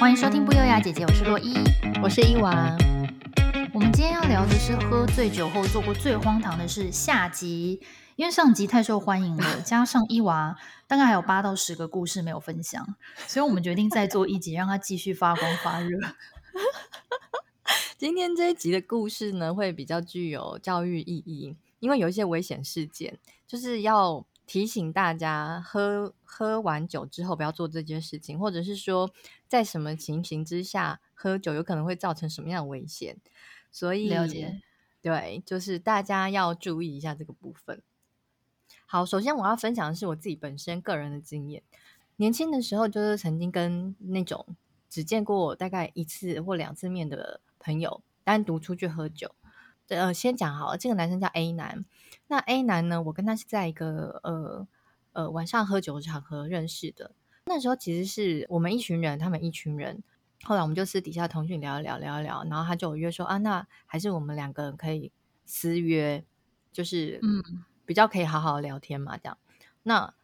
欢迎收听不优雅姐姐，我是洛伊，我是伊娃。我们今天要聊的是喝醉酒后做过最荒唐的事下集，因为上集太受欢迎了，加上伊娃大概还有8到10个故事没有分享，所以我们决定再做一集，让它继续发光发热。今天这一集的故事呢，会比较具有教育意义，因为有一些危险事件，就是要提醒大家喝完酒之后不要做这件事情，或者是说在什么情形之下喝酒有可能会造成什么样的危险，所以了解，对，就是大家要注意一下这个部分。好，首先我要分享的是我自己本身个人的经验。年轻的时候就是曾经跟那种只见过大概1次或2次面的朋友单独出去喝酒。先讲好了，这个男生叫 A 男。那 A 男呢，我跟他是在一个晚上喝酒的场合认识的。那时候其实是我们一群人，他们一群人。后来我们就私底下通讯聊一聊，然后他就有约说啊，那还是我们2个人可以私约，就是比较可以好好聊天嘛，这样。那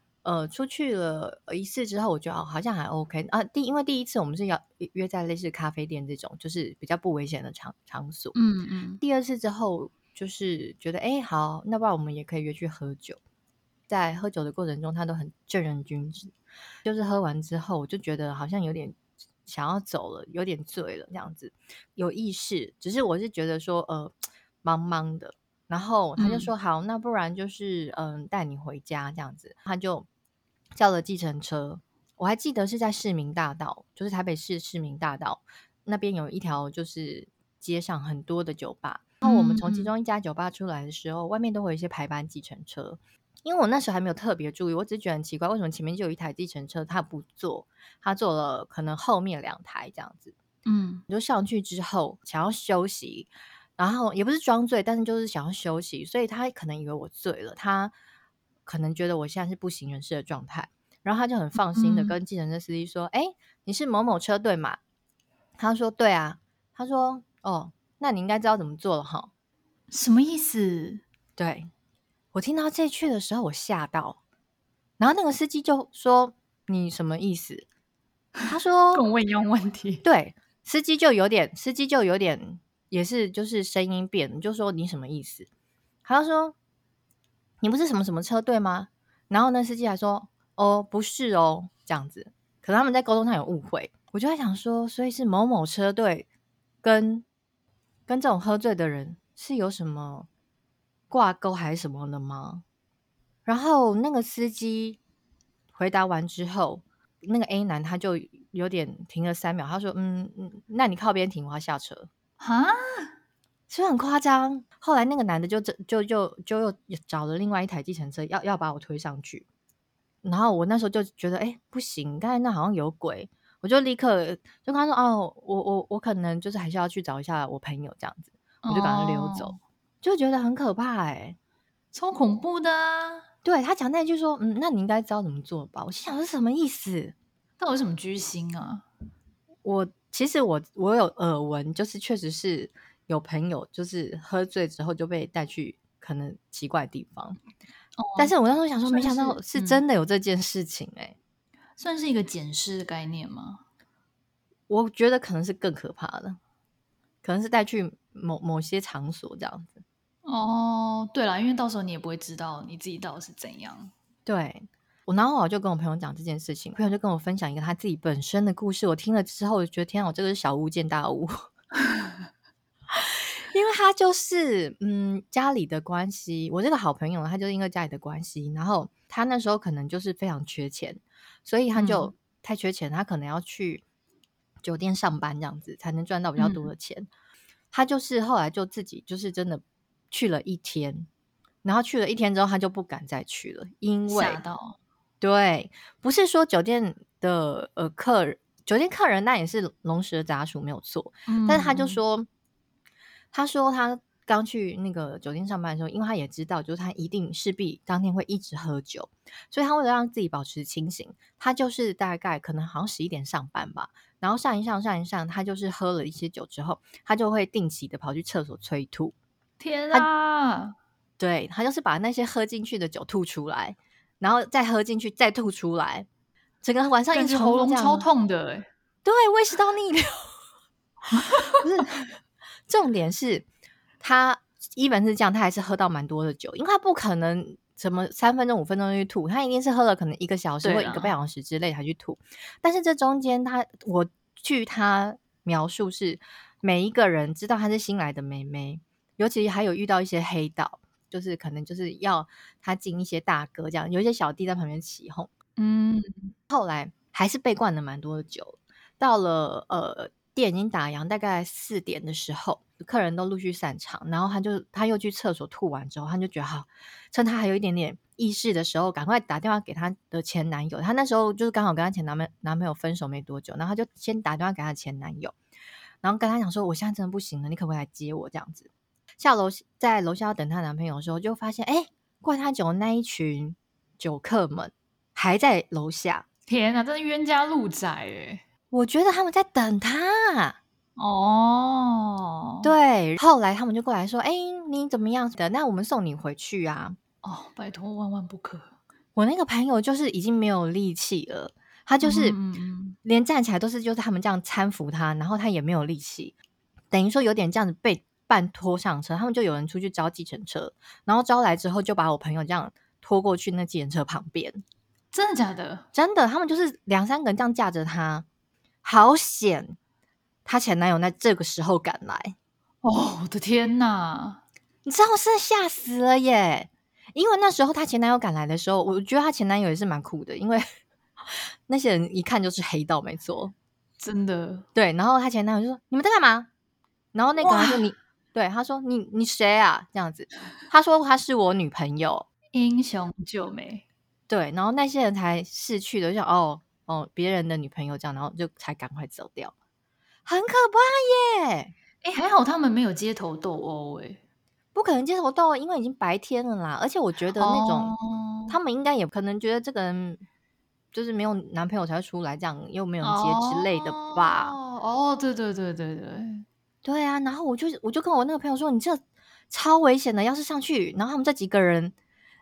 出去了1次之后，我觉得好像还 OK 啊。因为第1次我们是要约在类似咖啡店这种，就是比较不危险的场所。第2次之后，就是觉得哎，好，那不然我们也可以约去喝酒。在喝酒的过程中，他都很正人君子。就是喝完之后，我就觉得好像有点想要走了，有点醉了这样子，有意识。只是我是觉得说，茫茫的。然后他就说，好，那不然就是带你回家这样子。他就叫了计程车，我还记得是在市民大道，就是台北市市民大道那边有一条就是街上很多的酒吧。然后我们从其中一家酒吧出来的时候，外面都会有一些排班计程车。因为我那时候还没有特别注意，我只觉得很奇怪，为什么前面就有一台计程车他不坐，他坐了可能后面2台这样子。我就上去之后想要休息，然后也不是装醉，但是就是想要休息，所以他可能以为我醉了，他可能觉得我现在是不省人事的状态，然后他就很放心的跟计程车司机说，你是某某车队嘛？他说对啊。他说哦，那你应该知道怎么做了哈。什么意思？对，我听到这句的时候我吓到，然后那个司机就说你什么意思？他说跟我问一样问题。对，司机就有点也是就是声音变，就说你什么意思？他就说你不是什么什么车队吗？然后呢，司机还说哦不是哦这样子。可是他们在沟通上有误会，我就在想说，所以是某某车队跟这种喝醉的人是有什么挂钩还是什么的吗？然后那个司机回答完之后，那个 A 男他就有点停了3秒，他说那你靠边停，我要下车。啊，是不是很夸张？后来那个男的就又找了另外一台计程车，要把我推上去。然后我那时候就觉得，不行，刚才那好像有鬼，我就立刻就跟他说，哦，我可能就是还是要去找一下我朋友这样子，我就赶快溜走，就觉得很可怕，超恐怖的啊。对，他讲那句说，那你应该知道怎么做吧？我心想是什么意思？到底有什么居心啊？其实我有耳闻，就是确实是有朋友就是喝醉之后就被带去可能奇怪的地方，但是我那时候想说没想到是真的有这件事情。算是一个检视概念吗？我觉得可能是更可怕的，可能是带去某些场所这样子。对啦，因为到时候你也不会知道你自己到底是怎样。对，然后我就跟我朋友讲这件事情，朋友就跟我分享一个他自己本身的故事。我听了之后，我觉得天啊，我这个是小巫见大巫。因为他就是家里的关系，我这个好朋友他就是因为家里的关系，然后他那时候可能就是非常缺钱，所以他就太缺钱，他可能要去酒店上班这样子才能赚到比较多的钱。他就是后来就自己就是真的去了1天，然后去了1天之后他就不敢再去了，因为吓到。对，不是说酒店的酒店客人那也是龙蛇杂属没有错，但是他说他刚去那个酒店上班的时候，因为他也知道就是他一定势必当天会一直喝酒，所以他为了让自己保持清醒，他就是大概可能好像11点上班吧，然后上一上他就是喝了一些酒之后，他就会定期的跑去厕所催吐。天啊！对，他就是把那些喝进去的酒吐出来，然后再喝进去再吐出来，整个晚上一直喉咙超痛的。对，胃食道逆流。不是，重点是他even是这样，他还是喝到蛮多的酒，因为他不可能什么3分钟5分钟就去吐，他一定是喝了可能1个小时或1个半小时之类才去吐。但是这中间他，我据他描述是每一个人知道他是新来的妹妹，尤其还有遇到一些黑道，就是可能就是要他进一些大哥这样，有一些小弟在旁边起哄。嗯，后来还是被灌了蛮多的酒，到了店已经打烊，大概4点的时候，客人都陆续散场，然后他又去厕所吐完之后，他就觉得好，趁他还有一点点意识的时候，赶快打电话给他的前男友。他那时候就是刚好跟他前男朋友分手没多久，然后他就先打电话给他前男友，然后跟他讲说：“我现在真的不行了，你可不可以来接我？”这样子。下楼，在楼下要等他男朋友的时候，就发现灌他酒的那一群酒客们还在楼下。天哪，真的冤家路窄耶！我觉得他们在等他哦。对，后来他们就过来说：“你怎么样的？那我们送你回去啊。”哦，拜托，万万不可！我那个朋友就是已经没有力气了，他就是连站起来都是就是他们这样搀扶他，然后他也没有力气，等于说有点这样子被半拖上车。他们就有人出去招计程车，然后招来之后就把我朋友这样拖过去那计程车旁边。真的假的？真的，他们就是2-3个人这样架着他。好险他前男友在这个时候赶来。哦，我的天哪，你知道我真的吓死了耶。因为那时候他前男友赶来的时候，我觉得他前男友也是蛮酷的，因为那些人一看就是黑道没错，真的。对，然后他前男友就说：“你们在干嘛？”然后那个人说：“对，他说你谁啊？”这样子，他说他是我女朋友，英雄救美。对，然后那些人才逝去的，就想哦，别人的女朋友这样，然后就才赶快走掉，很可怕耶！还好他们没有街头斗殴，不可能街头斗殴，因为已经白天了啦。而且我觉得那种他们应该也可能觉得这个人就是没有男朋友才会出来这样，又没有接之类的吧。哦，对对对对对。对啊，然后我就跟我那个朋友说：“你这超危险的，要是上去，然后他们这几个人，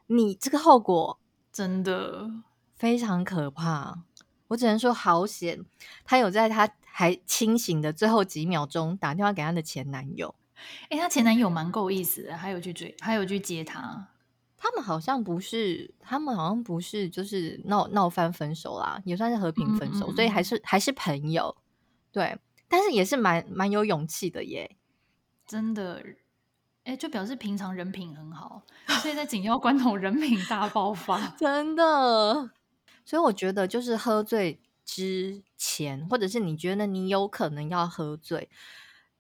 你这个后果真的非常可怕。”我只能说好险，他有在他还清醒的最后几秒钟打电话给他的前男友。他前男友蛮够意思的，还有去接他。他们好像不是就是闹翻分手啦，也算是和平分手，所以还是朋友。对。但是也是蛮有勇气的耶，真的。就表示平常人品很好，所以在紧要关头人品大爆发。真的。所以我觉得就是喝醉之前，或者是你觉得你有可能要喝醉，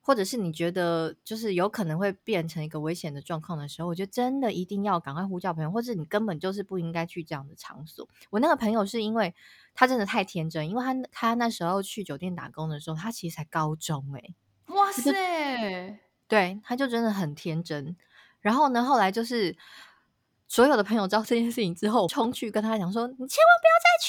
或者是你觉得就是有可能会变成一个危险的状况的时候，我觉得真的一定要赶快呼叫朋友，或者你根本就是不应该去这样的场所。我那个朋友是因为他真的太天真，因为他那时候去酒店打工的时候，他其实才高中哇塞，对，他就真的很天真。然后呢，后来就是所有的朋友知道这件事情之后，冲去跟他讲说：“你千万不要再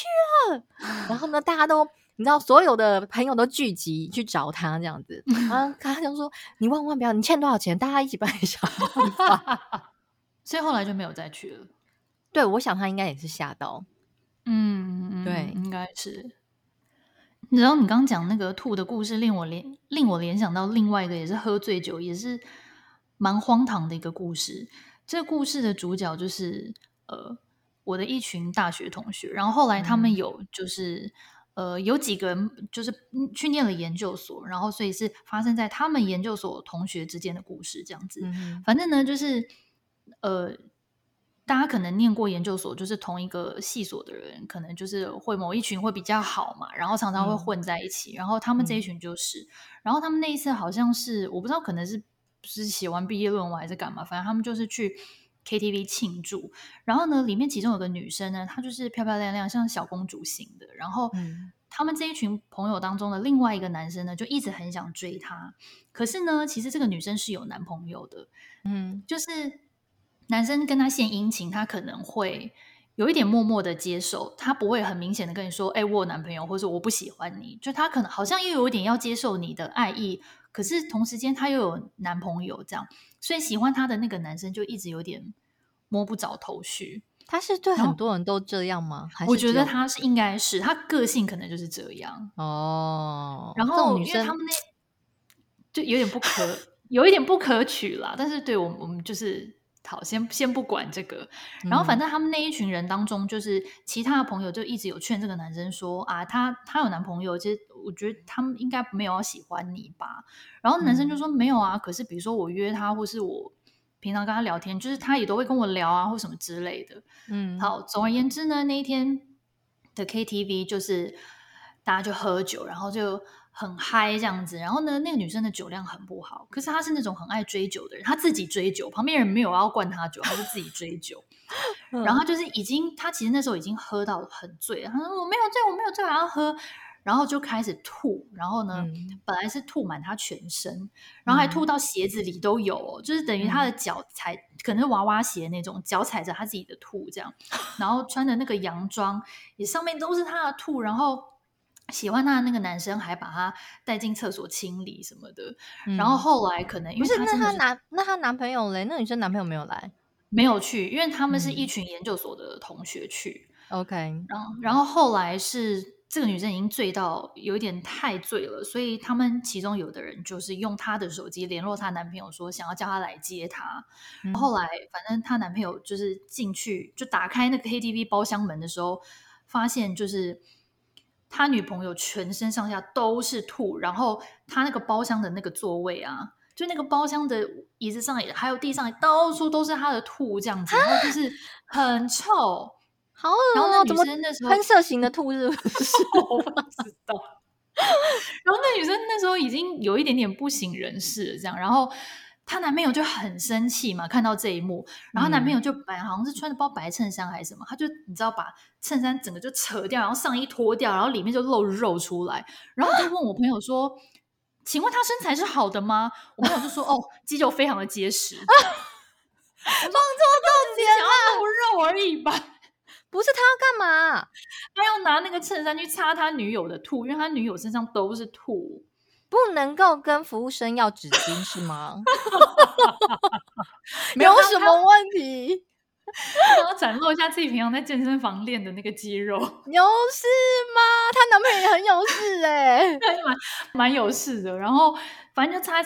去了。”然后呢，大家都你知道，所有的朋友都聚集去找他这样子，然后他就说：“你万万不要，你欠多少钱，大家一起帮你想办法。”所以后来就没有再去了。对，我想他应该也是吓到。对，应该是。你知道你刚讲那个吐的故事令我联想到另外一个也是喝醉酒，也是蛮荒唐的一个故事。这个故事的主角就是我的一群大学同学，然后后来他们有就是有几个人就是去念了研究所，然后所以是发生在他们研究所同学之间的故事这样子。反正呢就是大家可能念过研究所，就是同一个系所的人可能就是会某一群会比较好嘛，然后常常会混在一起，然后他们这一群就是然后他们那一次好像是我不知道可能是写完毕业论文还是干嘛，反正他们就是去 KTV 庆祝。然后呢里面其中有个女生呢，她就是漂漂亮亮像小公主型的，然后他们这一群朋友当中的另外一个男生呢就一直很想追她，可是呢其实这个女生是有男朋友的，就是男生跟他献殷勤，他可能会有一点默默的接受，他不会很明显的跟你说我有男朋友或者我不喜欢你，就他可能好像又有一点要接受你的爱意，可是同时间他又有男朋友这样，所以喜欢他的那个男生就一直有点摸不着头绪。他是对很多人都这样吗？还是我觉得他是应该是他个性可能就是这样哦。然后因为他们那就有一点不可取啦，但是对我们就是好先不管这个。然后反正他们那一群人当中，就是其他的朋友就一直有劝这个男生说啊，他有男朋友，其实我觉得他们应该没有要喜欢你吧。然后男生就说没有啊，可是比如说我约他，或是我平常跟他聊天，就是他也都会跟我聊啊，或什么之类的。嗯，好，总而言之呢，那一天的 KTV 就是大家就喝酒，然后就很嗨这样子。然后呢，那个女生的酒量很不好，可是她是那种很爱追酒的人，她自己追酒，旁边人没有要灌她酒，她就自己追酒。然后就是她其实那时候已经喝到很醉了，她说我没有醉，我要喝。然后就开始吐，然后呢，本来是吐满他全身，然后还吐到鞋子里都有哦，就是等于他的脚踩，可能是娃娃鞋那种，脚踩着他自己的吐这样，然后穿的那个洋装也上面都是他的吐，然后喜欢他的那个男生还把他带进厕所清理什么的，然后后来可能因为他不是那她男朋友嘞，那女生男朋友没有来，没有去，因为他们是一群研究所的同学去 ，OK，然后后来是。这个女生已经醉到有点太醉了，所以他们其中有的人就是用她的手机联络她男朋友说想要叫她来接她，后来反正她男朋友就是进去就打开那个 KTV 包厢门的时候发现就是她女朋友全身上下都是吐，然后她那个包厢的那个座位啊，就那个包厢的椅子上还有地上到处都是她的吐这样子，然后就是很臭好恶心、喔、然后那女生那时候喷射型的吐是不是我不知道然后那女生那时候已经有一点点不省人事了这样，然后她男朋友就很生气嘛，看到这一幕，然后男朋友就本来好像是穿的包白衬衫还是什么，他就你知道把衬衫整个就扯掉，然后上衣脱掉，然后里面就露肉出来，然后就问我朋友说请问她身材是好的吗？我朋友就说哦肌肉非常的结实放错重点了，想要露肉而已吧，不是他要干嘛？他要拿那个衬衫去擦他女友的吐，因为他女友身上都是吐，不能够跟服务生要纸巾是吗？没有什么问题。然后展露一下自己平常在健身房练的那个肌肉，有事吗？她男朋友也很有事欸蛮有事的。然后反正就擦，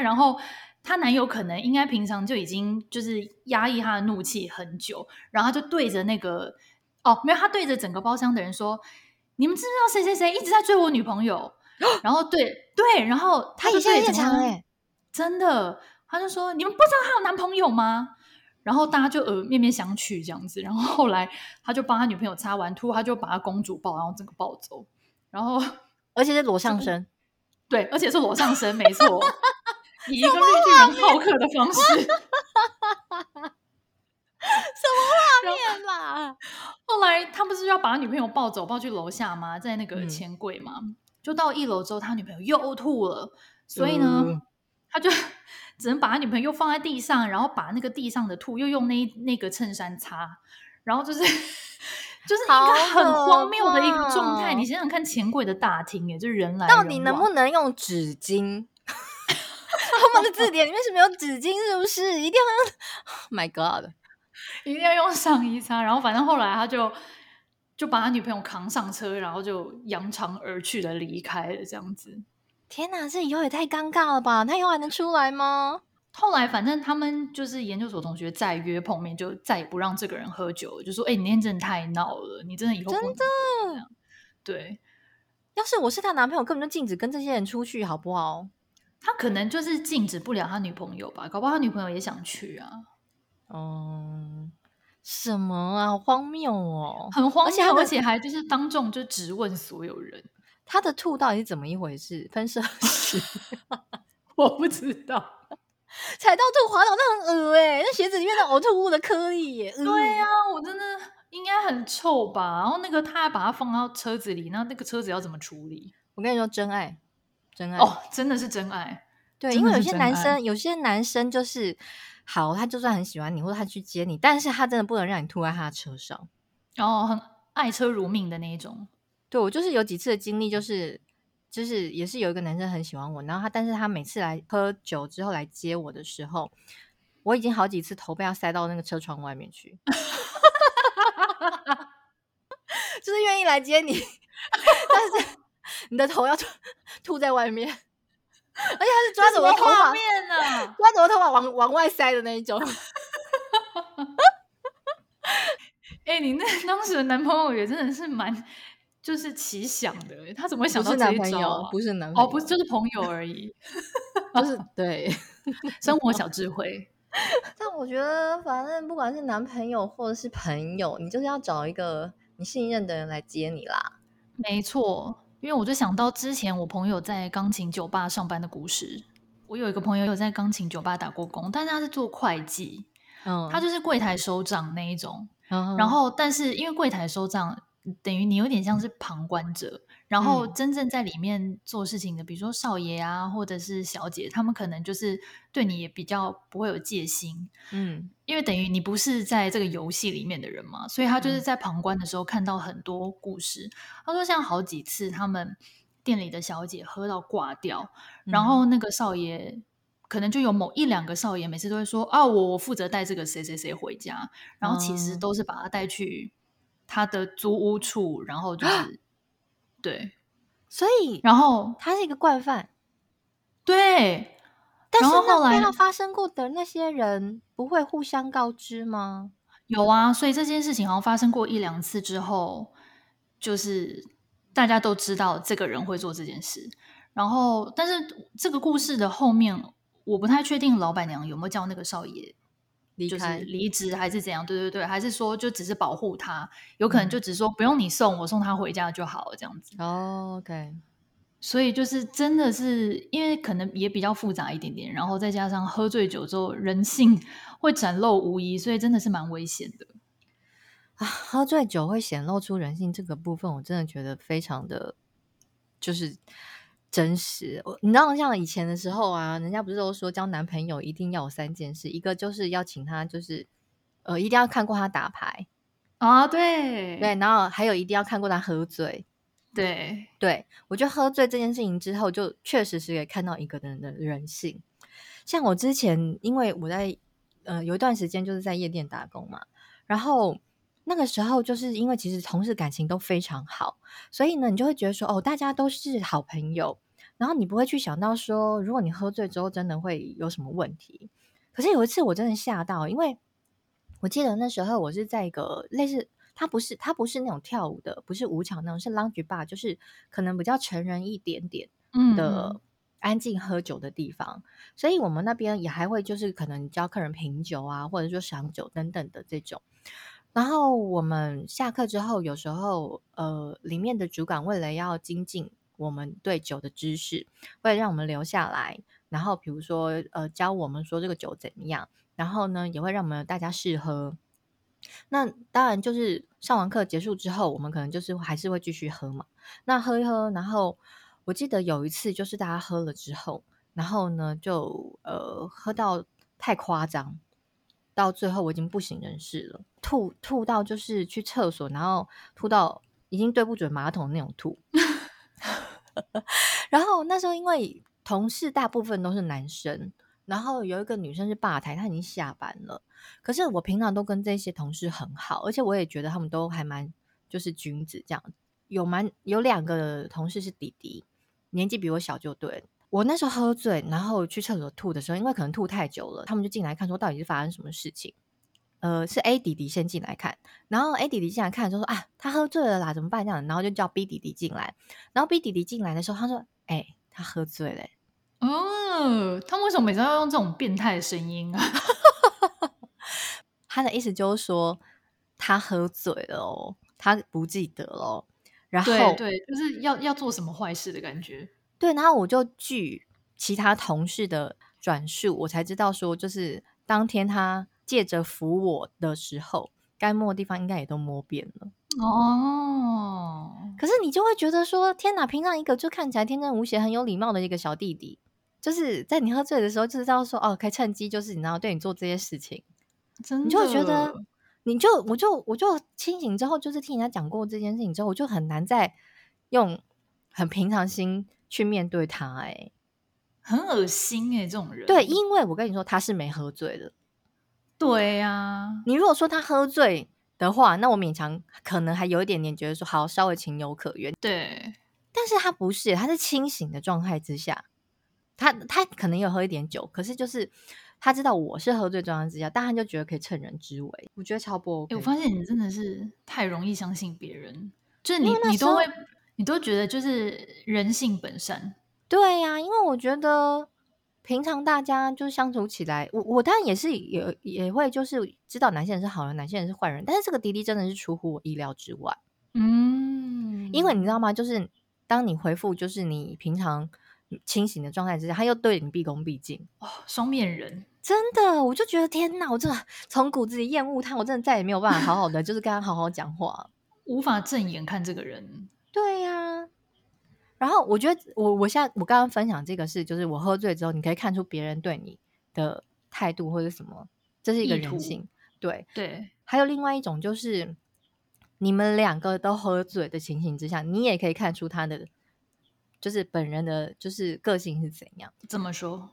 然后。她男友可能应该平常就已经就是压抑她的怒气很久，然后就对着那个没有，他对着整个包厢的人说：“你们知不知道谁谁谁一直在追我女朋友？”然后对，然后他一下也讲真的，他就说：“你们不知道她有男朋友吗？”然后大家就面面相觑这样子，然后后来他就帮他女朋友擦完吐，他就把他公主抱，然后整个抱走，然后而且是裸上身，对，而且是裸上身，没错。以一个日剧人好客的方式什么画面啦？后来他不是要把女朋友抱走抱去楼下吗？在那个钱柜嘛，就到一楼之后他女朋友又吐了，所以呢他就只能把他女朋友又放在地上，然后把那个地上的吐又用那个衬衫擦，然后就是一个很荒谬的一个状态。你想想看钱柜的大厅就是人来人往，到底能不能用纸巾？他们的字典里面是没有纸巾是不是？一定要用 Oh my god， 一定要用上衣擦。然后反正后来他就把他女朋友扛上车，然后就扬长而去的离开了这样子。天哪，这以后也太尴尬了吧，他以后还能出来吗？后来反正他们就是研究所同学再约碰面就再也不让这个人喝酒，就说你那天真的太闹了，你真的以后不能喝酒。真的，对，要是我是他男朋友根本就禁止跟这些人出去好不好？他可能就是禁止不了他女朋友吧，搞不好他女朋友也想去啊。什么啊，好荒谬哦，很荒谬，而且还就是当众就质问所有人，他的吐到底是怎么一回事？喷射式我不知道，踩到吐滑倒那很恶欸，那鞋子里面的呕吐物的颗粒耶对啊，我真的应该很臭吧。然后那个他还把它放到车子里，那个车子要怎么处理？我跟你说真爱真的是真爱。对，因为有些男生就是好，他就算很喜欢你或者他去接你，但是他真的不能让你吐在他的车上，很爱车如命的那一种。对，我就是有几次的经历，就是也是有一个男生很喜欢我，然后但是他每次来喝酒之后来接我的时候，我已经好几次头被他塞到那个车窗外面去就是愿意来接你，但是你的头要 吐在外面，而且他是抓着我的头发，抓着我头发 往外塞的那一种。欸，你那当时的男朋友也真的是蛮就是奇想的，他怎么会想到这一招啊？不是男朋友，哦，不是，就是朋友而已。就是对，生活小智慧。但我觉得反正不管是男朋友或者是朋友，你就是要找一个你信任的人来接你啦。没错，因为我就想到之前我朋友在钢琴酒吧上班的故事。我有一个朋友有在钢琴酒吧打过工，但是他是做会计，他就是柜台收账那一种，然后但是因为柜台收账等于你有点像是旁观者，然后真正在里面做事情的比如说少爷啊或者是小姐，他们可能就是对你也比较不会有戒心，因为等于你不是在这个游戏里面的人嘛，所以他就是在旁观的时候看到很多故事。他说像好几次他们店里的小姐喝到挂掉，然后那个少爷可能就有某一两个少爷每次都会说啊，我负责带这个谁谁谁回家，然后其实都是把他带去他的租屋处，然后就是对，所以然后他是一个惯犯。对，但是那背后发生过的那些人不会互相告知吗？有啊，所以这件事情好像发生过一两次之后，就是大家都知道这个人会做这件事，然后但是这个故事的后面我不太确定老板娘有没有叫那个少爷离开，就是离职还是怎样？对对对，还是说就只是保护他，有可能就只是说不用你送，我送他回家就好了这样子。哦 ，OK。所以就是真的是因为可能也比较复杂一点点，然后再加上喝醉酒之后人性会展露无遗，所以真的是蛮危险的啊！喝醉酒会显露出人性这个部分，我真的觉得非常的就是真实。你知道像以前的时候啊，人家不是都说交男朋友一定要有三件事，一个就是要请他就是一定要看过他打牌啊，对对，然后还有一定要看过他喝醉。对对，我觉得喝醉这件事情之后就确实是可以看到一个人的人性。像我之前因为我在有一段时间就是在夜店打工嘛，然后那个时候就是因为其实同事感情都非常好，所以呢你就会觉得说哦，大家都是好朋友，然后你不会去想到说如果你喝醉之后真的会有什么问题。可是有一次我真的吓到，因为我记得那时候我是在一个类似它不是那种跳舞的，不是舞场那种，是 lounge bar， 就是可能比较成人一点点的安静喝酒的地方，所以我们那边也还会就是可能教客人品酒啊，或者说赏酒等等的这种。然后我们下课之后有时候里面的主管为了要精进我们对酒的知识，为了让我们留下来，然后比如说教我们说这个酒怎么样，然后呢也会让我们大家试喝。那当然就是上完课结束之后我们可能就是还是会继续喝嘛，那喝一喝，然后我记得有一次就是大家喝了之后，然后呢就喝到太夸张，到最后我已经不省人事了，吐到就是去厕所，然后吐到已经对不准马桶那种吐。然后那时候因为同事大部分都是男生，然后有一个女生是吧台，她已经下班了，可是我平常都跟这些同事很好，而且我也觉得他们都还蛮就是君子这样。有两个同事是弟弟，年纪比我小就对了。我那时候喝醉，然后去厕所吐的时候，因为可能吐太久了，他们就进来看说到底是发生什么事情。是 A 弟弟先进来看，然后 A 弟弟进来看就说啊，他喝醉了啦，怎么办这样？然后就叫 B 弟弟进来，然后 B 弟弟进来的时候，他说：“欸，他喝醉了欸。”哦，他们为什么每次要用这种变态的声音啊？他的意思就是说他喝醉了哦，他不记得了。然后对，就是要做什么坏事的感觉。对，然后我就据其他同事的转述，我才知道说，就是当天他借着扶我的时候，该摸的地方应该也都摸遍了。哦，可是你就会觉得说，天哪！平常一个就看起来天真无邪、很有礼貌的一个小弟弟，就是在你喝醉的时候，就知道说，哦，可以趁机就是你知道对你做这些事情，真的你就会觉得，我就清醒之后，就是听人家讲过这件事情之后，我就很难再用很平常心去面对他。欸，很恶心欸，这种人。对，因为我跟你说他是没喝醉的。对啊，你如果说他喝醉，的话，那我勉强可能还有一点点觉得说好，稍微情有可原。对，但是他不是，他是清醒的状态之下，他可能有喝一点酒，可是就是他知道我是喝醉状态之下，但他就觉得可以趁人之危，我觉得超不 OK。我发现你真的是太容易相信别人，就是你都觉得就是人性本善。对呀、啊，因为我觉得平常大家就相处起来，我当然也是也会就是知道哪些人是好人，哪些人是坏人，但是这个滴滴真的是出乎我意料之外。嗯，因为你知道吗？就是当你回复就是你平常清醒的状态之下，他又对你毕恭毕敬，哦，双面人，真的，我就觉得天哪，我真的从骨子里厌恶他，我真的再也没有办法好好的就是跟他好好讲话，无法正眼看这个人。对呀、啊。然后我觉得我现在我刚刚分享这个事，就是我喝醉之后你可以看出别人对你的态度或者什么，这是一个人性。对对，还有另外一种就是你们两个都喝醉的情形之下，你也可以看出他的就是本人的就是个性是怎样。怎么说？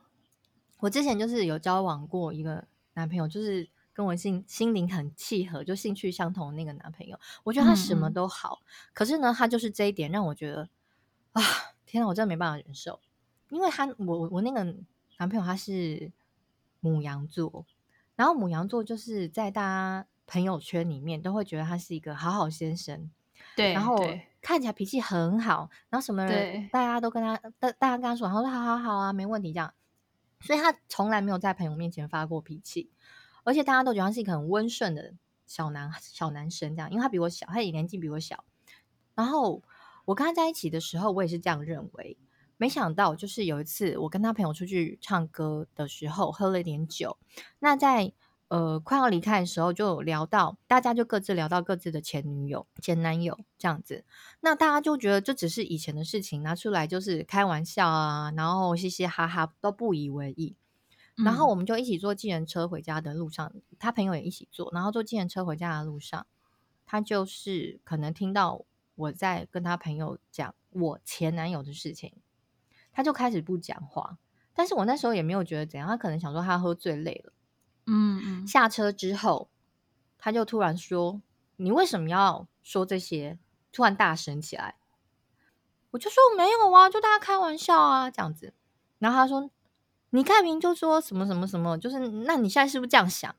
我之前就是有交往过一个男朋友，就是跟我心灵很契合，就兴趣相同的那个男朋友，我觉得他什么都好，可是呢他就是这一点让我觉得啊，天哪，我真的没办法忍受。因为我那个男朋友他是牡羊座，然后牡羊座就是在大家朋友圈里面都会觉得他是一个好好先生，对，然后看起来脾气很好，然后什么人大家跟他说，然后说好好好啊，没问题这样，所以他从来没有在朋友面前发过脾气，而且大家都觉得他是一个很温顺的小男生这样，因为他比我小，他也年纪比我小，然后我跟他在一起的时候我也是这样认为，没想到就是有一次我跟他朋友出去唱歌的时候喝了一点酒，那在快要离开的时候就聊到，大家就各自聊到各自的前男友这样子，那大家就觉得这只是以前的事情，拿出来就是开玩笑啊，然后嘻嘻哈哈都不以为意，然后我们就一起坐计程车回家的路上，他朋友也一起坐，然后坐计程车回家的路上，他就是可能听到我在跟他朋友讲我前男友的事情，他就开始不讲话，但是我那时候也没有觉得怎样，他可能想说他喝醉累了。嗯，下车之后他就突然说你为什么要说这些，突然大声起来，我就说没有啊，就大家开玩笑啊这样子，然后他说你看明就说什么什么什么，就是那你现在是不是这样想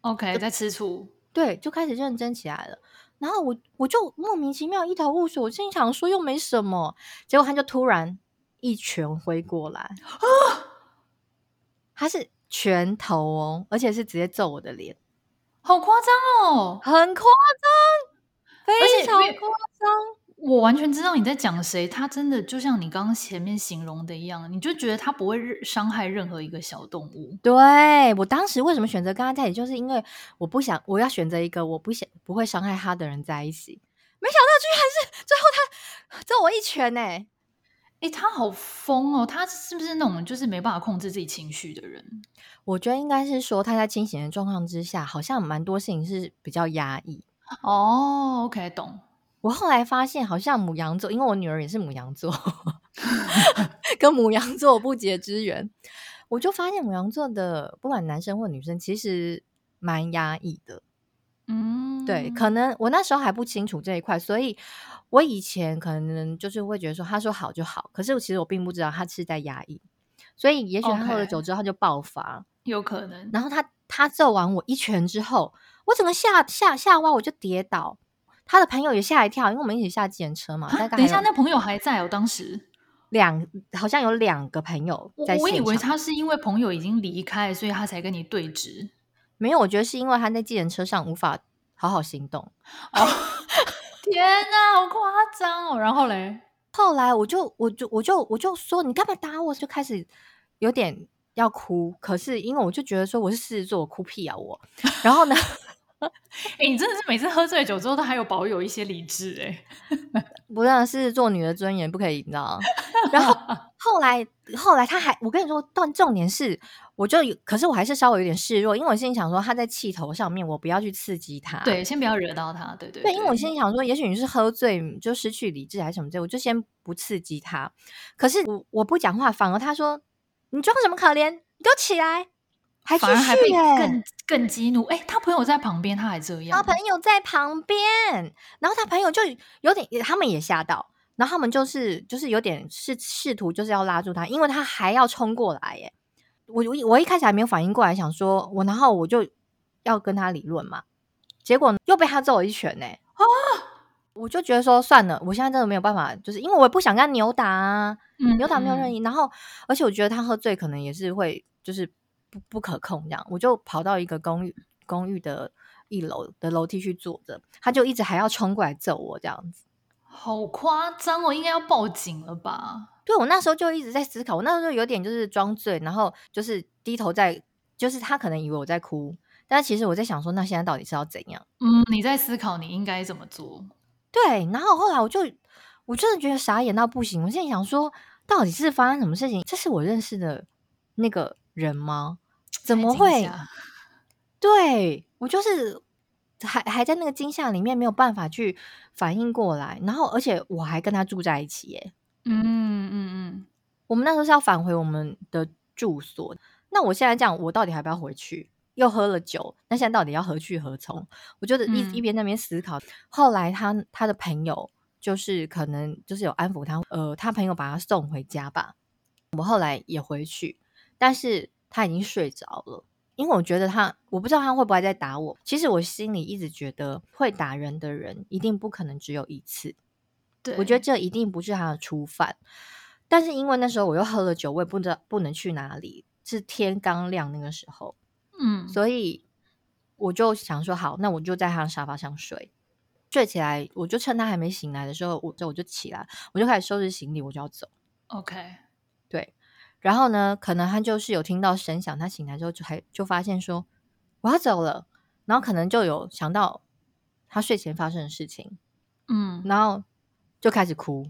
OK 在吃醋，对，就开始认真起来了，然后我就莫名其妙一头雾水，我心想说又没什么，结果他就突然一拳挥过来，他是拳头哦，而且是直接揍我的脸，好夸张哦，很夸张，非常夸张。我完全知道你在讲谁，他真的就像你刚刚前面形容的一样，你就觉得他不会伤害任何一个小动物。对，我当时为什么选择跟他在一起，就是因为我不想，我要选择一个我不会伤害他的人在一起，没想到居然是最后他揍我一拳欸。欸，他好疯哦，他是不是那种就是没办法控制自己情绪的人？我觉得应该是说他在清醒的状况之下好像蛮多事情是比较压抑哦。 OK 懂。我后来发现好像牡羊座，因为我女儿也是牡羊座跟牡羊座不解之缘，我就发现牡羊座的不管男生或女生其实蛮压抑的。嗯，对，可能我那时候还不清楚这一块，所以我以前可能就是会觉得说他说好就好，可是其实我并不知道他是在压抑，所以也许他喝了酒之后他就爆发，有可能。然后他揍完我一拳之后，我整个下弯，我就跌倒，他的朋友也吓一跳，因为我们一起下计程车嘛。大概等一下，那朋友还在哦，当时好像有2个朋友在现场。我以为他是因为朋友已经离开，所以他才跟你对峙。没有，我觉得是因为他在计程车上无法好好行动。哦、天哪，好夸张哦！然后嘞，后来我就说你干嘛打我？就开始有点要哭，可是因为我就觉得说我是狮子座，我哭屁啊我。然后呢？欸，你真的是每次喝醉酒之后都还有保有一些理智欸不然是做女的尊严不可以，你知道然后后来他还，我跟你说，但重点是我就可是我还是稍微有点示弱，因为我心里想说他在气头上面，我不要去刺激他，对，先不要惹到他，对对 对，因为我心里想说也许你是喝醉就失去理智还是什么之类，我就先不刺激他，可是我不讲话，反而他说你装什么可怜，你给我起来，还反而还被更激怒。哎，他朋友在旁边，他还这样。他朋友在旁边，然后他朋友就有点，他们也吓到，然后他们就是有点是试图就是要拉住他，因为他还要冲过来耶。我一开始还没有反应过来，想说我然后我就要跟他理论嘛，结果又被他揍一拳耶。啊！我就觉得说算了，我现在真的没有办法，就是因为我也不想跟他扭打啊，扭打没有任意。然后而且我觉得他喝醉可能也是会就是。不可控这样，我就跑到一个公寓的一楼的楼梯去坐着，他就一直还要冲过来揍我这样子。好夸张哦，应该要报警了吧。对，我那时候就一直在思考，我那时候有点就是装醉，然后就是低头在，就是他可能以为我在哭，但其实我在想说那现在到底是要怎样。你在思考你应该怎么做。对，然后后来我真的觉得傻眼到不行，我现在想说到底是发生什么事情，这是我认识的那个人吗？怎么会？对，我就是还在那个惊吓里面没有办法去反应过来，然后而且我还跟他住在一起耶。我们那时候是要返回我们的住所，那我现在这样我到底还不要回去，又喝了酒，那现在到底要何去何从，我就一边在那边思考。后来他的朋友就是可能就是有安抚他，他朋友把他送回家吧。我后来也回去，但是他已经睡着了，因为我觉得我不知道他会不会再打我。其实我心里一直觉得会打人的人一定不可能只有一次，对，我觉得这一定不是他的初犯。但是因为那时候我又喝了酒，我也不知道不能去哪里，是天刚亮那个时候，所以我就想说好，那我就在他的沙发上睡起来，我就趁他还没醒来的时候，我就起来，我就开始收拾行李，我就要走。 OK， 对。然后呢，可能他就是有听到声响，他醒来之后就发现说我要走了，然后可能就有想到他睡前发生的事情，然后就开始哭。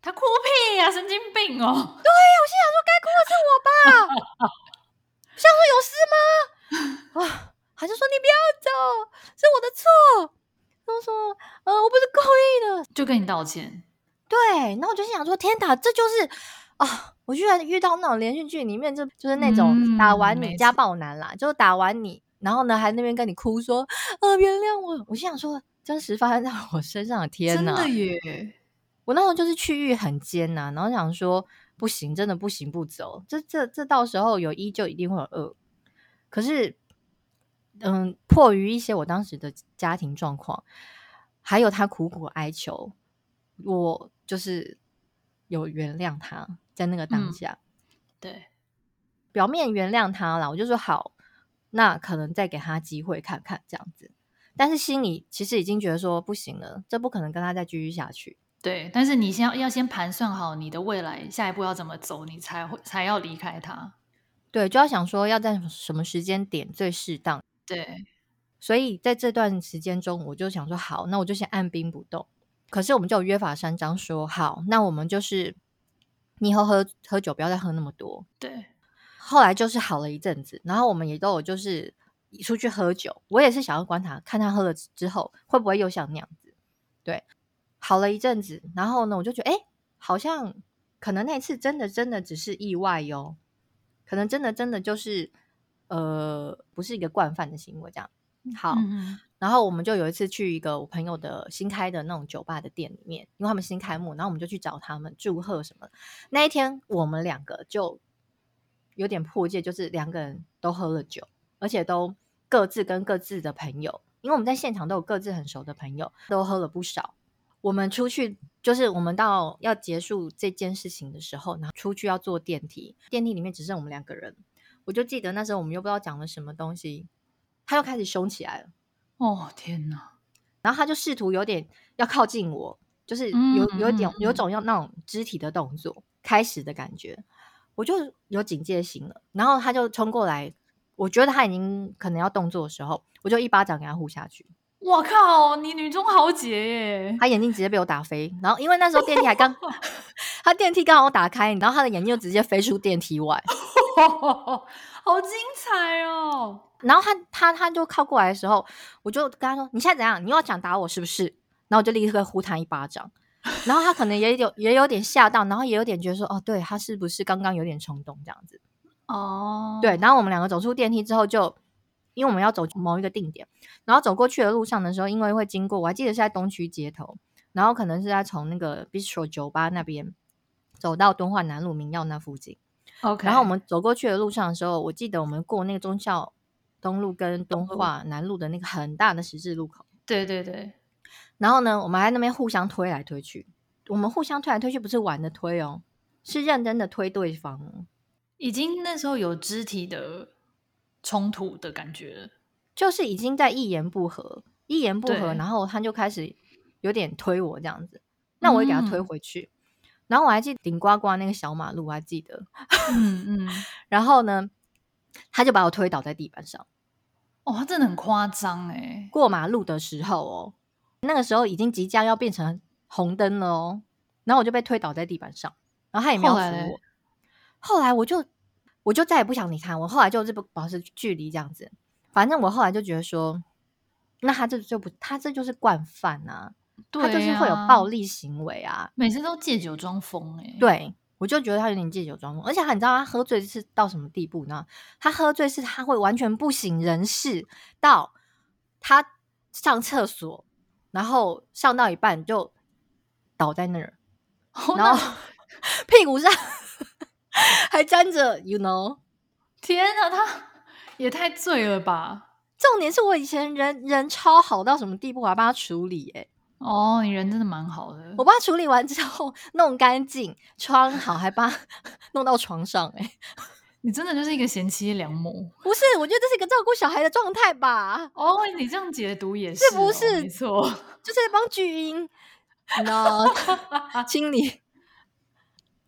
他哭屁呀，神经病哦！对呀，我心想说该哭的是我吧，我想说有事吗？啊，他就说你不要走，是我的错。他说我不是故意的，就跟你道歉。对，然后我就心想说天哪，这就是啊。我居然遇到那种连续剧里面就是那种打完你家暴男啦，就是打完你然后呢还那边跟你哭说原谅我。我想说真实发生在我身上的，天哪，真的耶。我那时候就是区域很艰难，然后想说不行，真的不行，不走，这到时候有一就一定会有二。可是迫于一些我当时的家庭状况，还有他苦苦哀求，我就是有原谅他在那个当下，对，表面原谅他啦，我就说好，那可能再给他机会看看这样子，但是心里其实已经觉得说不行了，这不可能跟他再继续下去。对，但是你要先盘算好你的未来下一步要怎么走，你才要离开他。对，就要想说要在什么时间点最适当。对，所以在这段时间中我就想说好，那我就先按兵不动。可是我们就有约法三章说好，那我们就是你以后喝酒不要再喝那么多。对，后来就是好了一阵子，然后我们也都有就是出去喝酒，我也是想要观察看他喝了之后会不会又像那样子。对，好了一阵子，然后呢我就觉得好像可能那次真的只是意外哟，可能真的就是不是一个惯犯的行为这样。好，然后我们就有一次去一个我朋友的新开的那种酒吧的店里面，因为他们新开幕，然后我们就去找他们祝贺什么。那一天我们两个就有点破戒，就是两个人都喝了酒，而且都各自跟各自的朋友，因为我们在现场都有各自很熟的朋友，都喝了不少。我们出去就是我们到要结束这件事情的时候，然后出去要坐电梯，电梯里面只剩我们两个人。我就记得那时候我们又不知道讲了什么东西，他又开始凶起来了。哦天哪！然后他就试图有点要靠近我，就是有种要那种肢体的动作开始的感觉，我就有警戒心了。然后他就冲过来，我觉得他已经可能要动作的时候，我就一巴掌给他呼下去。哇靠！你女中豪杰耶！他眼睛直接被我打飞，然后因为那时候电梯还刚，他电梯刚好打开，然后他的眼睛就直接飞出电梯外。好精彩哦！然后他就靠过来的时候，我就跟他说你现在怎样，你又要想打我是不是？然后我就立刻呼他一巴掌。然后他可能也有点吓到，然后也有点觉得说哦对，他是不是刚刚有点冲动这样子。哦，对，然后我们两个走出电梯之后就因为我们要走某一个定点，然后走过去的路上的时候，因为会经过，我还记得是在东区街头，然后可能是在从那个 Bistro 酒吧那边走到敦化南路明耀那附近， OK， 然后我们走过去的路上的时候，我记得我们过那个忠孝东路跟敦化南路的那个很大的十字路口，对对对，然后呢我们还在那边互相推来推去，我们互相推来推去不是玩的推哦，是认真的推对方哦，已经那时候有肢体的冲突的感觉了，就是已经在一言不合然后他就开始有点推我这样子，那我也给他推回去，然后我还记得顶呱呱那个小马路我还记得然后呢他就把我推倒在地板上，哦，他真的很夸张欸，过马路的时候哦，那个时候已经即将要变成红灯了哦，然后我就被推倒在地板上，然后他也没有扶我，后来我就再也不想理他，我后来就是保持距离这样子，反正我后来就觉得说那他这就是惯犯啊，对啊，他就是会有暴力行为啊，每次都借酒装疯欸，对，我就觉得他有点借酒装疯，而且你知道他喝醉是到什么地步呢？他喝醉是他会完全不省人事，到他上厕所然后上到一半就倒在那儿，然后屁股上还沾着 you know， 天啊，他也太醉了吧，重点是我以前人超好到什么地步，我还帮他处理欸，哦，你人真的蛮好的，我帮他处理完之后弄干净穿好还帮他弄到床上欸，你真的就是一个贤妻良母，不是，我觉得这是一个照顾小孩的状态吧，哦，你这样解读也是，是不是，哦，没错，就是帮巨婴no 清理，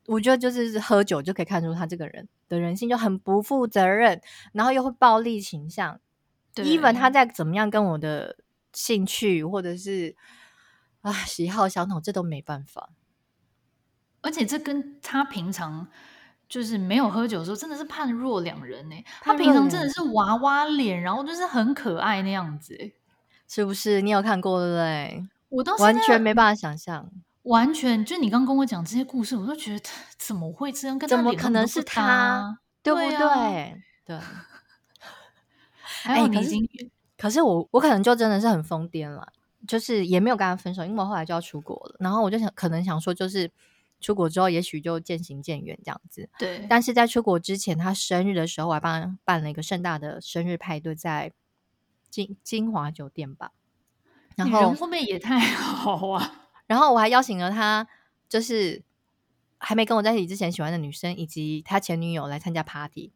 我觉得就是喝酒就可以看出他这个人的人性就很不负责任，然后又会暴力倾向，对 even 他在怎么样跟我的兴趣或者是喜好相同，这都没办法，而且这跟他平常就是没有喝酒的时候真的是判若两人欸，他平常真的是娃娃脸，然后就是很可爱那样子欸，是不是，你有看过对不对？我到完全没办法想象，完全就你刚跟我讲这些故事我都觉得怎么会这样，跟他怎么可能是他，对不对，对，还有你已经可是我可能就真的是很疯癫了，就是也没有跟他分手，因为我后来就要出国了，然后我就想可能想说就是出国之后也许就渐行渐远这样子，对，但是在出国之前他生日的时候我还帮他办了一个盛大的生日派对，在金华酒店吧，然后你人会不会也太好啊，然后我还邀请了他就是还没跟我在一起之前喜欢的女生以及他前女友来参加 party，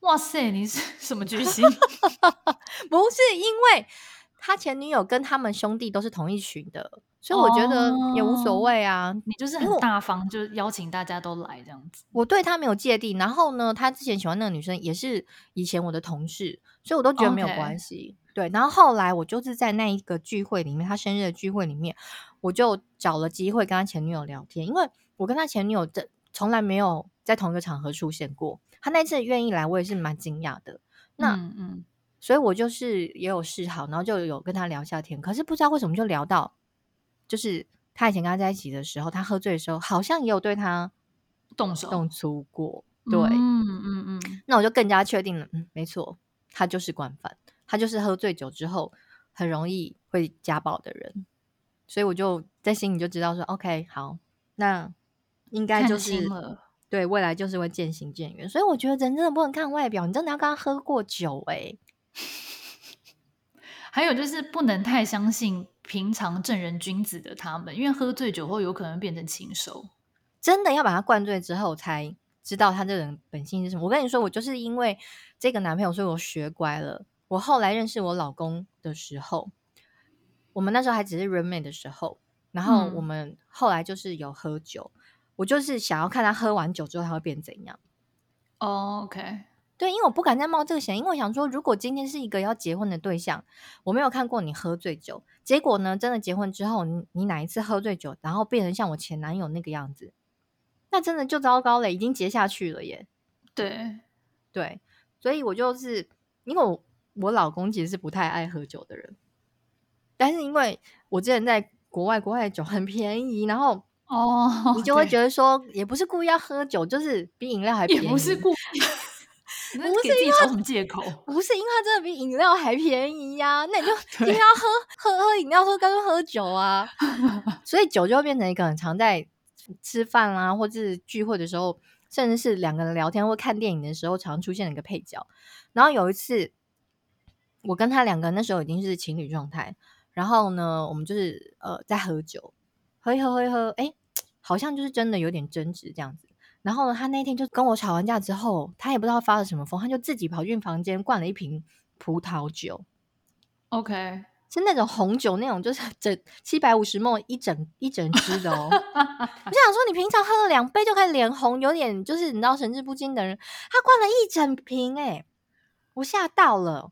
哇塞，你是什么居心不是，因为他前女友跟他们兄弟都是同一群的，所以我觉得也无所谓啊，你就是很大方就邀请大家都来这样子，我对他没有芥蒂，然后呢他之前喜欢那个女生也是以前我的同事，所以我都觉得没有关系，okay，对，然后后来我就是在那一个聚会里面，他生日的聚会里面，我就找了机会跟他前女友聊天，因为我跟他前女友从来没有在同一个场合出现过，他那次愿意来我也是蛮惊讶的，那所以我就是也有示好，然后就有跟他聊下天，可是不知道为什么就聊到就是他以前跟他在一起的时候，他喝醉的时候好像也有对他动手动粗过，对，那我就更加确定了，没错，他就是惯犯，他就是喝醉酒之后很容易会家暴的人，所以我就在心里就知道说 OK 好，那应该就是对未来就是会渐行渐远，所以我觉得人真的不能看外表，你真的要跟他喝过酒欸还有就是不能太相信平常正人君子的他们，因为喝醉酒后有可能变成禽兽，真的要把他灌醉之后才知道他这人本性是什么。我跟你说，我就是因为这个男朋友所以我学乖了，我后来认识我老公的时候，我们那时候还只是 roommate 的时候，然后我们后来就是有喝酒，我就是想要看他喝完酒之后他会变怎样，哦， OK， 对，因为我不敢再冒这个险，因为我想说如果今天是一个要结婚的对象，我没有看过你喝醉酒，结果呢真的结婚之后 你哪一次喝醉酒然后变成像我前男友那个样子，那真的就糟糕了，已经结下去了耶，对对，所以我就是因为我老公其实是不太爱喝酒的人，但是因为我之前在国外的酒很便宜，然后你就会觉得说也不是故意要喝酒，就是比饮料还便宜，也不是故意不是给自己找什么借口？不是因为它真的比饮料还便宜呀、啊，那你就因为要喝饮料，说干脆喝酒啊。所以酒就变成一个很常在吃饭啊，或是聚会的时候，甚至是两个人聊天或看电影的时候，常出现的一个配角。然后有一次，我跟他两个人那时候已经是情侣状态，然后呢，我们就是在喝酒，喝一喝，哎，好像就是真的有点争执这样子。然后呢，他那天就跟我吵完架之后，他也不知道发了什么疯，他就自己跑进房间灌了一瓶葡萄酒。OK， 是那种红酒，那种就是整750ml一整支的哦。我想说，你平常喝了2杯就可以脸红，有点就是你知道神志不清的人，他灌了一整瓶哎，我吓到了。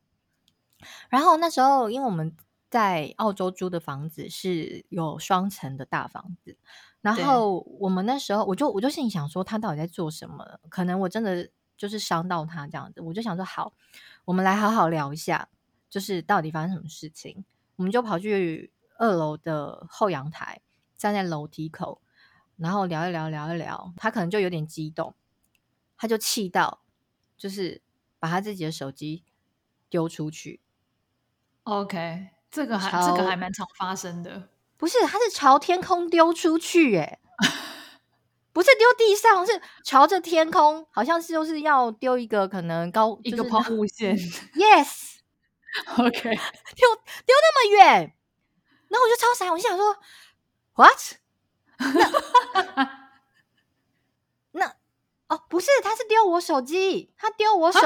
然后那时候，因为我们在澳洲租的房子是有双层的大房子。然后我们那时候我就心里想说他到底在做什么，可能我真的就是伤到他这样子，我就想说好，我们来好好聊一下，就是到底发生什么事情。我们就跑去2楼的后阳台，站在楼梯口，然后聊一聊，他可能就有点激动，他就气到就是把他自己的手机丢出去。 OK， 这个还蛮常发生的。不是，他是朝天空丢出去耶，不是丢地上，是朝着天空，好像是就是要丢一个可能高、就是、一个抛物线。Yes， OK， 丢那么远，然后我就超傻，我就想说 ，What？ 那哦，不是，他是丢我手机，他丢的是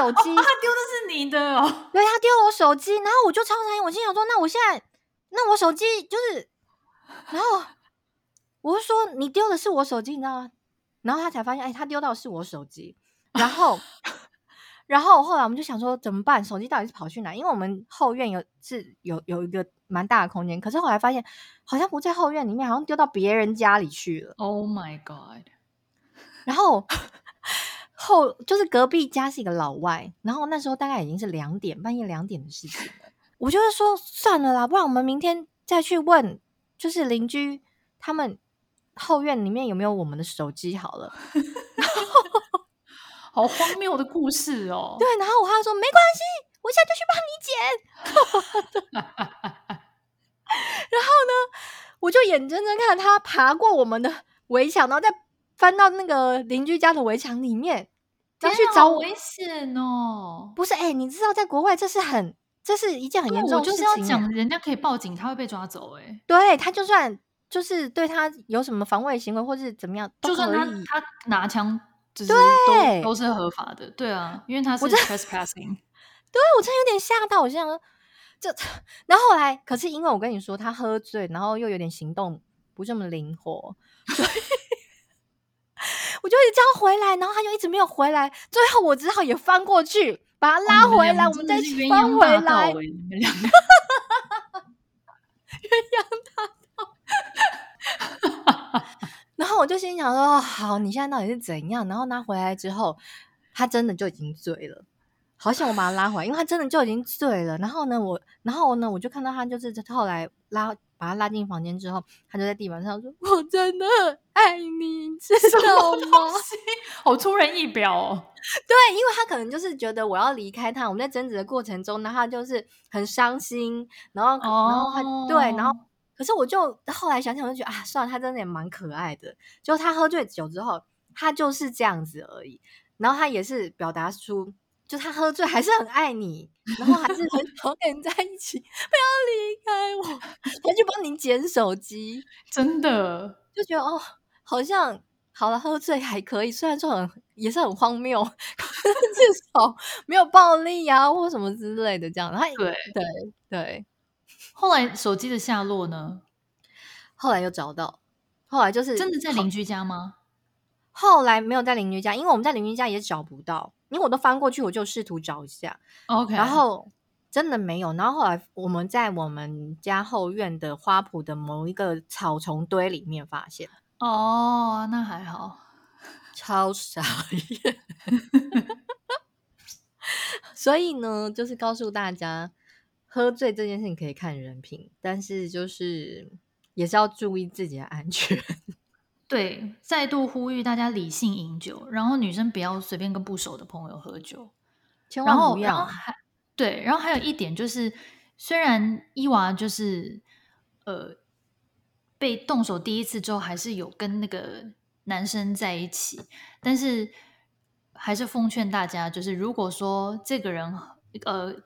你的哦，对，他丢我手机，然后我就超傻，我心想说，那我手机就是。然后我就说你丢的是我手机，你知道吗？然后他才发现，哎，他丢到的是我手机。然后后来我们就想说怎么办？手机到底是跑去哪？因为我们后院有一个蛮大的空间，可是后来发现好像不在后院里面，好像丢到别人家里去了。Oh my god！ 然后就是隔壁家是一个老外，然后那时候大概已经是半夜两点的事情了。我就是说算了啦，不然我们明天再去问。就是邻居他们后院里面有没有我们的手机好了。好荒谬的故事哦。对，然后我还说没关系，我现在就去帮你捡。然后呢，我就眼睁睁看他爬过我们的围墙，然后再翻到那个邻居家的围墙里面，然后去找我。好危险哦。不是，哎，你知道在国外这是一件很严重的事情、啊、我就是要讲人家可以报警，他会被抓走、欸、对，他就算就是对他有什么防卫行为或是怎么样，就算他拿枪就是都是合法的。对啊，因为他是 trespassing。 对，我真的有点吓到，我就然后后来可是因为我跟你说他喝醉，然后又有点行动不这么灵活，所以我就一直叫他回来，然后他就一直没有回来，最后我只好也翻过去把他拉回来、哦、我们再翻回来。鸳鸯大道。然后我就心想说好，你现在到底是怎样？然后拉回来之后他真的就已经醉了，好想我把他拉回来，因为他真的就已经醉了。然后呢我就看到他就是后来把他拉进房间之后，他就在地板上说我真的爱你，知道吗？好出人意表哦。对，因为他可能就是觉得我要离开他，我们在争执的过程中，然后他就是很伤心，然后他对，然后可是我就后来想我就觉得啊，算了，他真的也蛮可爱的。就他喝醉酒之后，他就是这样子而已。然后他也是表达出，就他喝醉还是很爱你，然后还是很想跟人在一起，不要离开我，他去帮你捡手机，真的就觉得哦，好像。好了，喝醉还可以，虽然说也是很荒谬，至少没有暴力啊或什么之类的这样。对。后来手机的下落呢？后来又找到，后来就是真的在邻居家吗？后来没有在邻居家，因为我们在邻居家也找不到，因为我都翻过去，我就试图找一下。OK， 然后真的没有。然后后来我们在我们家后院的花圃的某一个草丛堆里面发现。哦，那还好，超傻眼。所以呢，就是告诉大家，喝醉这件事情可以看人品，但是就是也是要注意自己的安全。对，再度呼吁大家理性饮酒，然后女生不要随便跟不熟的朋友喝酒，千万不要。然后还对，然后还有一点就是，虽然伊娃就是被动手第一次之后，还是有跟那个男生在一起，但是还是奉劝大家，就是如果说这个人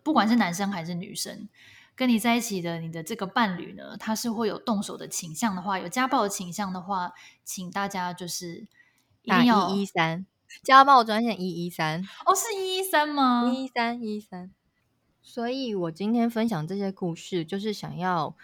不管是男生还是女生，跟你在一起的你的这个伴侣呢，他是会有动手的倾向的话，有家暴的倾向的话，请大家就是一定要打113家暴专线113。哦，是113吗？113。所以我今天分享这些故事，就是想要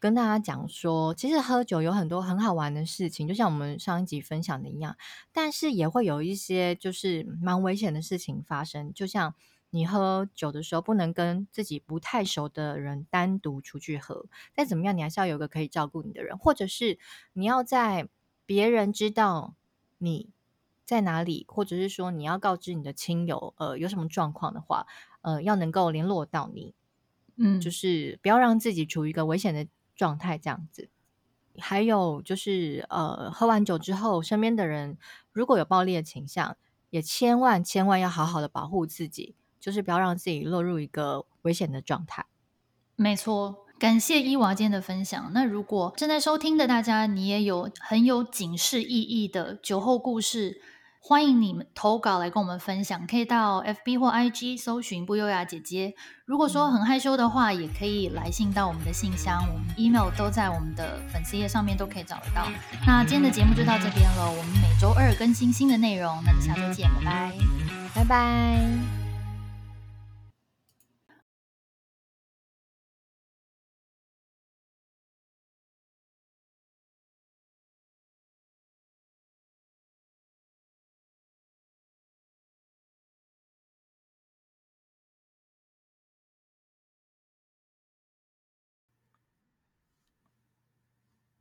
跟大家讲说，其实喝酒有很多很好玩的事情，就像我们上一集分享的一样，但是也会有一些就是蛮危险的事情发生。就像你喝酒的时候，不能跟自己不太熟的人单独出去喝，再怎么样你还是要有个可以照顾你的人，或者是你要在别人知道你在哪里，或者是说你要告知你的亲友有什么状况的话，要能够联络到你，就是不要让自己处于一个危险的状态这样子。还有就是喝完酒之后，身边的人如果有暴力的倾向，也千万千万要好好的保护自己，就是不要让自己落入一个危险的状态。没错，感谢伊娃今天的分享。那如果正在收听的大家，你也有很有警示意义的酒后故事，欢迎你们投稿来跟我们分享，可以到 FB 或 IG 搜寻不优雅姐姐。如果说很害羞的话，也可以来信到我们的信箱，我们 email 都在我们的粉丝页上面都可以找得到。那今天的节目就到这边了，我们每周二更新新的内容，那下周见，拜拜，拜拜。